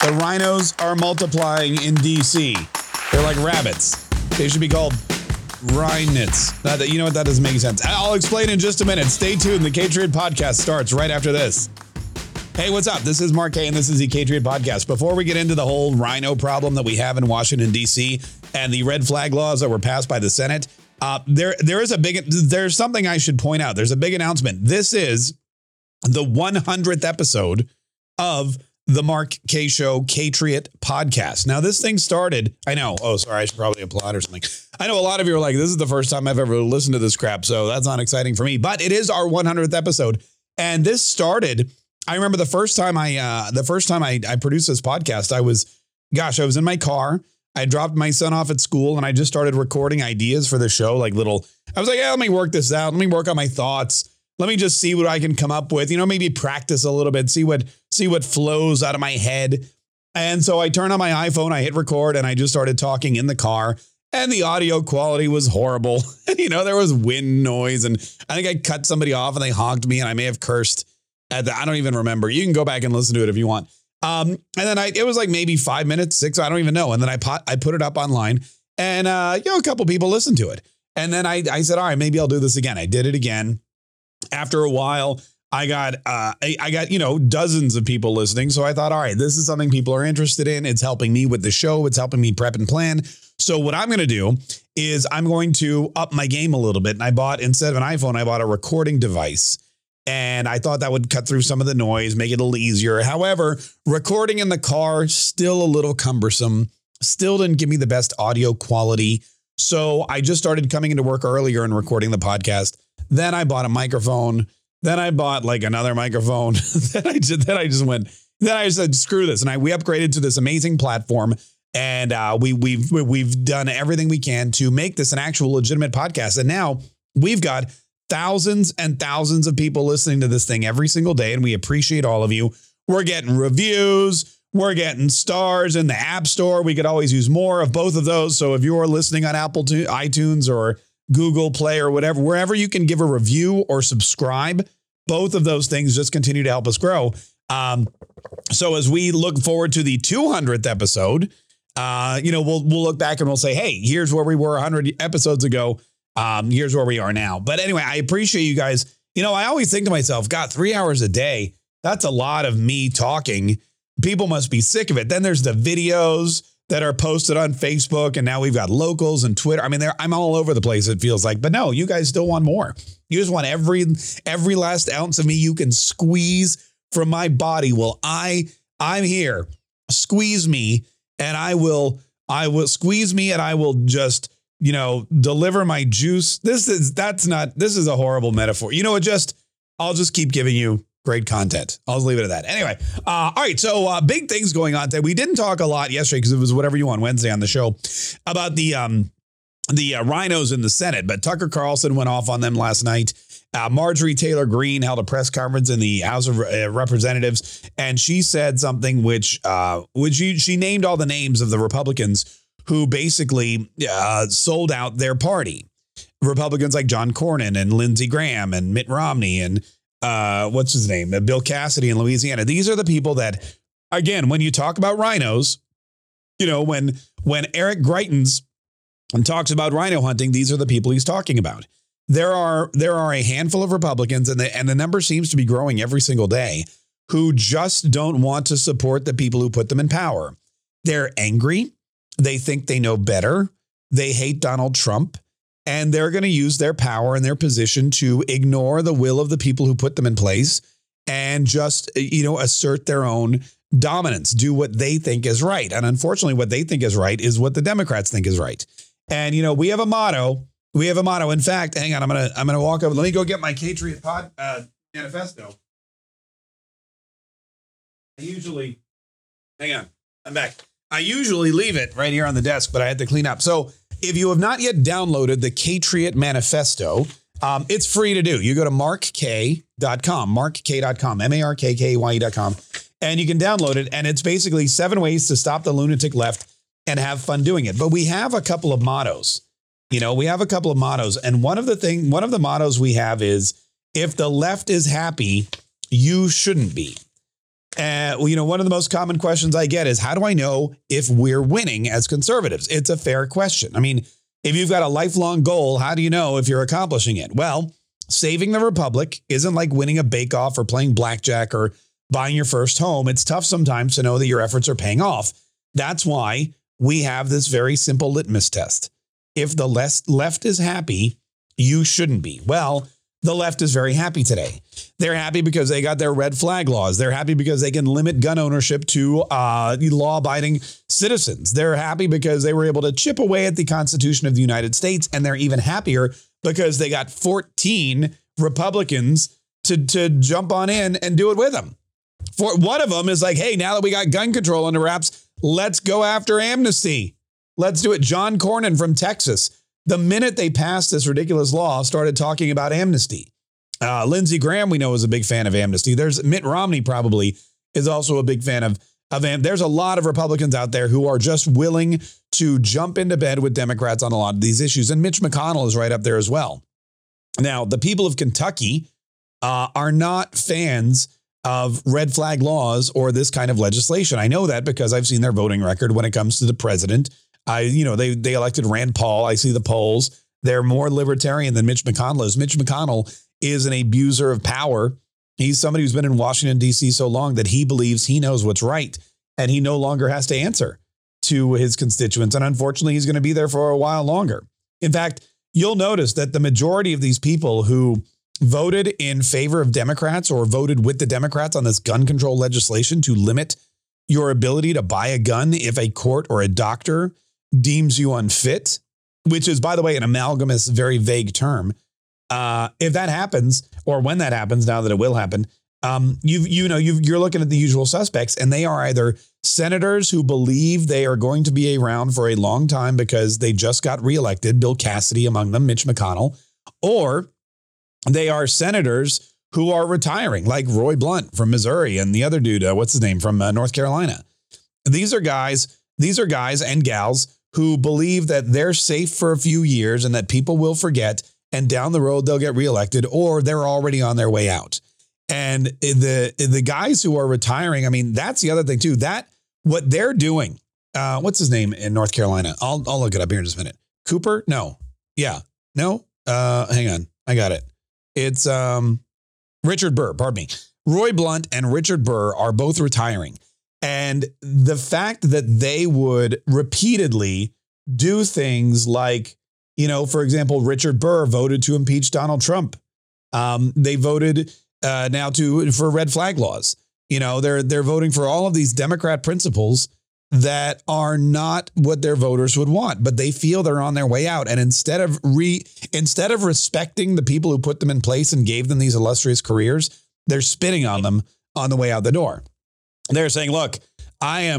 The rhinos are multiplying in D.C. They're like rabbits. They should be called rhinos. You know what? That doesn't make sense. I'll explain in just a minute. Stay tuned. The K-Patriot Podcast starts right after this. Hey, what's up? This is Mark K, and this is the K-Patriot Podcast. Before we get into the whole rhino problem that we have in Washington, D.C., and the red flag laws that were passed by the Senate, there's something I should point out. There's a big announcement. This is the 100th episode of the Mark K Show K-Patriot Podcast. Now, this thing started, I know. Oh, sorry. I should probably applaud or something. I know a lot of you are like, this is the first time I've ever listened to this crap, so that's not exciting for me. But it is our 100th episode. And this started, I remember the first time I produced this podcast, I was in my car. I dropped my son off at school and I just started recording ideas for the show. Let me work this out. Let me work on my thoughts. Let me just see what I can come up with, maybe practice a little bit, see what flows out of my head. And so I turned on my iPhone, I hit record, and I just started talking in the car, and the audio quality was horrible. There was wind noise, and I think I cut somebody off and they honked me, and I may have cursed at that. I don't even remember. You can go back and listen to it if you want. And then it was like maybe 5 minutes, six, I don't even know. And then I put it up online, and, a couple people listened to it. And then I said, all right, maybe I'll do this again. I did it again. After a while, I got dozens of people listening. So I thought, all right, this is something people are interested in. It's helping me with the show. It's helping me prep and plan. So what I'm going to do is I'm going to up my game a little bit. And I bought, instead of an iPhone, I bought a recording device. And I thought that would cut through some of the noise, make it a little easier. However, recording in the car, still a little cumbersome, still didn't give me the best audio quality. So I just started coming into work earlier and recording the podcast. Then I bought a microphone. Then I bought like another microphone. Then I said, screw this. And we upgraded to this amazing platform. And we've done everything we can to make this an actual legitimate podcast. And now we've got thousands and thousands of people listening to this thing every single day, and we appreciate all of you. We're getting reviews. We're getting stars in the App Store. We could always use more of both of those. So if you're listening on Apple iTunes or Google Play or whatever, wherever you can give a review or subscribe, both of those things just continue to help us grow. So as we look forward to the 200th episode, we'll look back and we'll say, hey, here's where we were 100 episodes ago. Here's where we are now. But anyway, I appreciate you guys. I always think to myself, God, 3 hours a day. That's a lot of me talking. People must be sick of it. Then there's the videos that are posted on Facebook. And now we've got locals and Twitter. I mean, I'm all over the place, it feels like. But no, you guys still want more. You just want every last ounce of me you can squeeze from my body. Well, I'm here. Squeeze me and I will squeeze me and I will just deliver my juice. This is a horrible metaphor. I'll just keep giving you great content. I'll leave it at that. Anyway. All right. So big things going on today. We didn't talk a lot yesterday because it was whatever you want Wednesday on the show about the rhinos in the Senate. But Tucker Carlson went off on them last night. Marjorie Taylor Greene held a press conference in the House of Representatives, and she said something which she named all the names of the Republicans who basically sold out their party. Republicans like John Cornyn and Lindsey Graham and Mitt Romney and Bill Cassidy in Louisiana. These are the people that, again, when you talk about rhinos, when Eric Greitens talks about rhino hunting, these are the people he's talking about. There are a handful of Republicans, and the number seems to be growing every single day, who just don't want to support the people who put them in power. They're angry. They think they know better. They hate Donald Trump, and they're going to use their power and their position to ignore the will of the people who put them in place and just, assert their own dominance, do what they think is right. And unfortunately, what they think is right is what the Democrats think is right. And, we have a motto. In fact, hang on, I'm going to walk over. Let me go get my K-Patriot Pod manifesto. Hang on, I'm back. I usually leave it right here on the desk, but I had to clean up. So if you have not yet downloaded the K-Patriot Manifesto, it's free to do. You go to markk.com, markky.com, and you can download it. And it's basically 7 ways to stop the lunatic left and have fun doing it. But we have a couple of mottos. And one of the mottos we have is, if the left is happy, you shouldn't be. One of the most common questions I get is, how do I know if we're winning as conservatives? It's a fair question. I mean, if you've got a lifelong goal, how do you know if you're accomplishing it? Well, saving the republic isn't like winning a bake-off or playing blackjack or buying your first home. It's tough sometimes to know that your efforts are paying off. That's why we have this very simple litmus test. If the left is happy, you shouldn't be. Well, the left is very happy today. They're happy because they got their red flag laws. They're happy because they can limit gun ownership to law-abiding citizens. They're happy because they were able to chip away at the Constitution of the United States. And they're even happier because they got 14 Republicans to jump on in and do it with them. For one of them is like, hey, now that we got gun control under wraps, let's go after amnesty. Let's do it. John Cornyn from Texas, the minute they passed this ridiculous law, started talking about amnesty. Lindsey Graham, we know, is a big fan of amnesty. There's Mitt Romney probably is also a big fan of amnesty. There's a lot of Republicans out there who are just willing to jump into bed with Democrats on a lot of these issues. And Mitch McConnell is right up there as well. Now, the people of Kentucky are not fans of red flag laws or this kind of legislation. I know that because I've seen their voting record when it comes to the president. They elected Rand Paul. I see the polls. They're more libertarian than Mitch McConnell is. Mitch McConnell is an abuser of power. He's somebody who's been in Washington, D.C. so long that he believes he knows what's right, and he no longer has to answer to his constituents. And unfortunately, he's going to be there for a while longer. In fact, you'll notice that the majority of these people who voted in favor of Democrats or voted with the Democrats on this gun control legislation to limit your ability to buy a gun if a court or a doctor deems you unfit, which is, by the way, an amalgamous, very vague term. If that happens, or when that happens, now that it will happen, you're looking at the usual suspects, and they are either senators who believe they are going to be around for a long time because they just got reelected, Bill Cassidy among them, Mitch McConnell, or they are senators who are retiring, like Roy Blunt from Missouri and the other dude, what's his name, from North Carolina. These are guys and gals who believe that they're safe for a few years and that people will forget, and down the road they'll get reelected, or they're already on their way out. And the guys who are retiring, I mean, that's the other thing too. That what they're doing. What's his name in North Carolina? I'll look it up here in just a minute. Cooper? No. Yeah. No. Hang on. I got it. It's Richard Burr, pardon me. Roy Blunt and Richard Burr are both retiring. And the fact that they would repeatedly do things like, for example, Richard Burr voted to impeach Donald Trump. They voted for red flag laws. They're voting for all of these Democrat principles that are not what their voters would want, but they feel they're on their way out. And instead of respecting the people who put them in place and gave them these illustrious careers, they're spitting on them on the way out the door. They're saying, look, I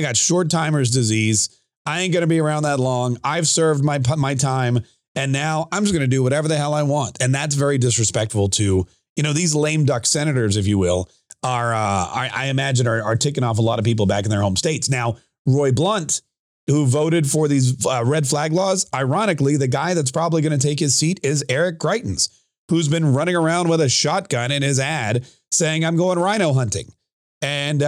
got short timer's disease. I ain't going to be around that long. I've served my time, and now I'm just going to do whatever the hell I want. And that's very disrespectful to, these lame duck senators, if you will, I imagine are ticking off a lot of people back in their home states. Now, Roy Blunt, who voted for these red flag laws, ironically, the guy that's probably going to take his seat is Eric Greitens, who's been running around with a shotgun in his ad saying, I'm going rhino hunting. And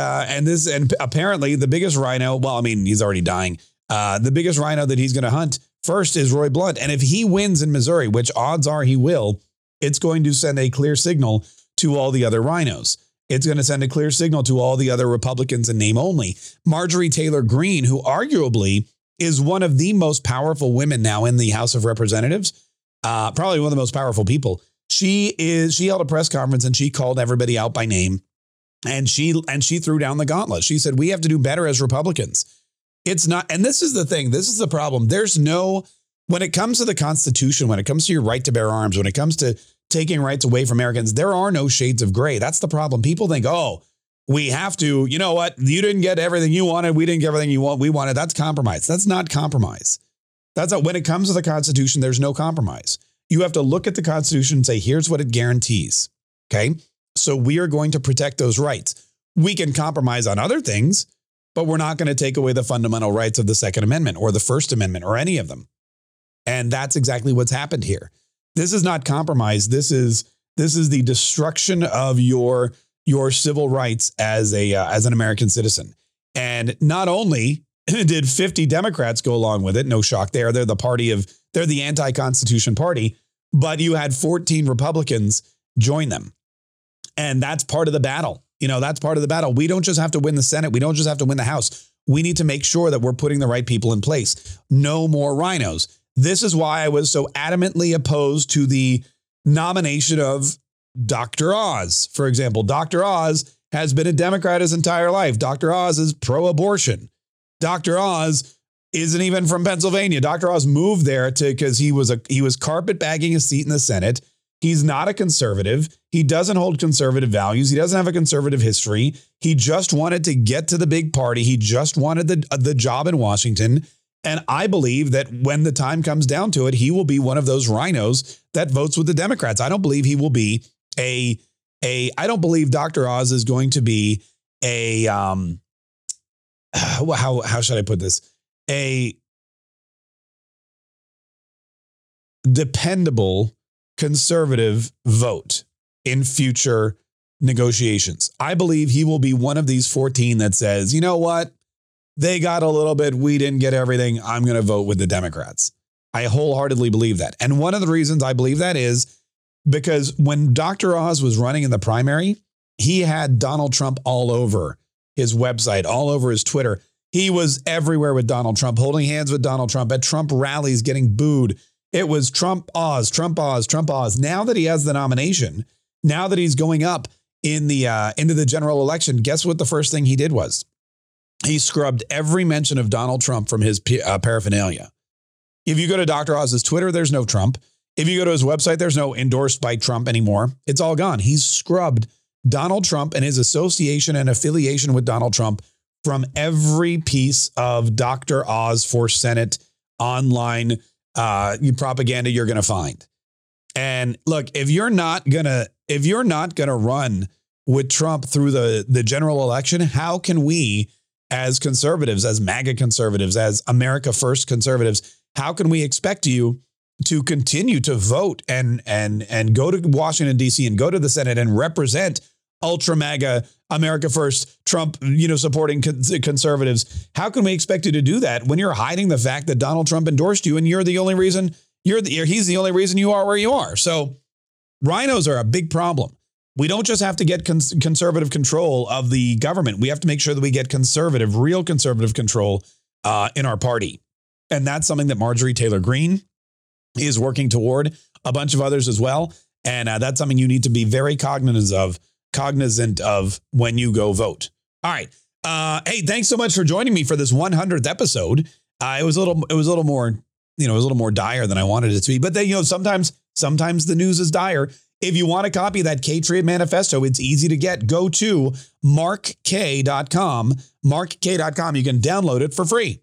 apparently the biggest rhino, he's already dying. The biggest rhino that he's going to hunt first is Roy Blunt. And if he wins in Missouri, which odds are he will, it's going to send a clear signal to all the other rhinos. It's going to send a clear signal to all the other Republicans in name only. Marjorie Taylor Greene, who arguably is one of the most powerful women now in the House of Representatives, probably one of the most powerful people. She held a press conference and she called everybody out by name, and she threw down the gauntlet. She said, we have to do better as Republicans. It's not. And this is the thing. This is the problem. When it comes to the Constitution, when it comes to your right to bear arms, when it comes to taking rights away from Americans, there are no shades of gray. That's the problem. People think, we have to, you didn't get everything you wanted. We didn't get everything we wanted. That's compromise. That's not compromise. When it comes to the Constitution, there's no compromise. You have to look at the Constitution and say, here's what it guarantees. Okay. So we are going to protect those rights. We can compromise on other things, but we're not going to take away the fundamental rights of the Second Amendment or the First Amendment or any of them. And that's exactly what's happened here. This is not compromise. This is the destruction of your your civil rights as an American citizen. And not only did 50 Democrats go along with it, no shock there, they're the anti-Constitution party, but you had 14 Republicans join them. And that's part of the battle. You know, that's part of the battle. We don't just have to win the Senate. We don't just have to win the House. We need to make sure that we're putting the right people in place. No more RINOS. This is why I was so adamantly opposed to the nomination of Dr. Oz. For example, Dr. Oz has been a Democrat his entire life. Dr. Oz is pro-abortion. Dr. Oz isn't even from Pennsylvania. Dr. Oz moved there because he was carpetbagging a seat in the Senate. He's not a conservative. He doesn't hold conservative values. He doesn't have a conservative history. He just wanted to get to the big party. He just wanted the job in Washington. And I believe that when the time comes down to it, he will be one of those RINOS that votes with the Democrats. I don't believe he will be I don't believe Dr. Oz is going to be how should I put this? A dependable conservative vote in future negotiations. I believe he will be one of these 14 that says, you know what? They got a little bit. We didn't get everything. I'm going to vote with the Democrats. I wholeheartedly believe that. And one of the reasons I believe that is because when Dr. Oz was running in the primary, he had Donald Trump all over his website, all over his Twitter. He was everywhere with Donald Trump, holding hands with Donald Trump at Trump rallies, getting booed. It was Trump, Oz, Trump, Oz, Trump, Oz. Now that he has the nomination, now that he's going up in the into the general election, guess what the first thing he did was? He scrubbed every mention of Donald Trump from his paraphernalia. If you go to Dr. Oz's Twitter, there's no Trump. If you go to his website, there's no endorsed by Trump anymore. It's all gone. He's scrubbed Donald Trump and his association and affiliation with Donald Trump from every piece of Dr. Oz for Senate online propaganda you're going to find. And look, if you're not gonna run with Trump through the general election, how can we as conservatives, as MAGA conservatives, as America First conservatives, how can we expect you to continue to vote and go to Washington, D.C. and go to the Senate and represent ultra MAGA, America First, Trump, supporting conservatives? How can we expect you to do that when you're hiding the fact that Donald Trump endorsed you and he's the only reason you are where you are? So RINOS are a big problem. We don't just have to get conservative control of the government. We have to make sure that we get real conservative control in our party. And that's something that Marjorie Taylor Greene is working toward, a bunch of others as well. And that's something you need to be very cognizant of when you go vote. All right. Hey, thanks so much for joining me for this 100th episode. It was a little more dire than I wanted it to be. But then, sometimes the news is dire. If you want a copy of that K-Patriot Manifesto, it's easy to get. Go to markk.com, markk.com. You can download it for free.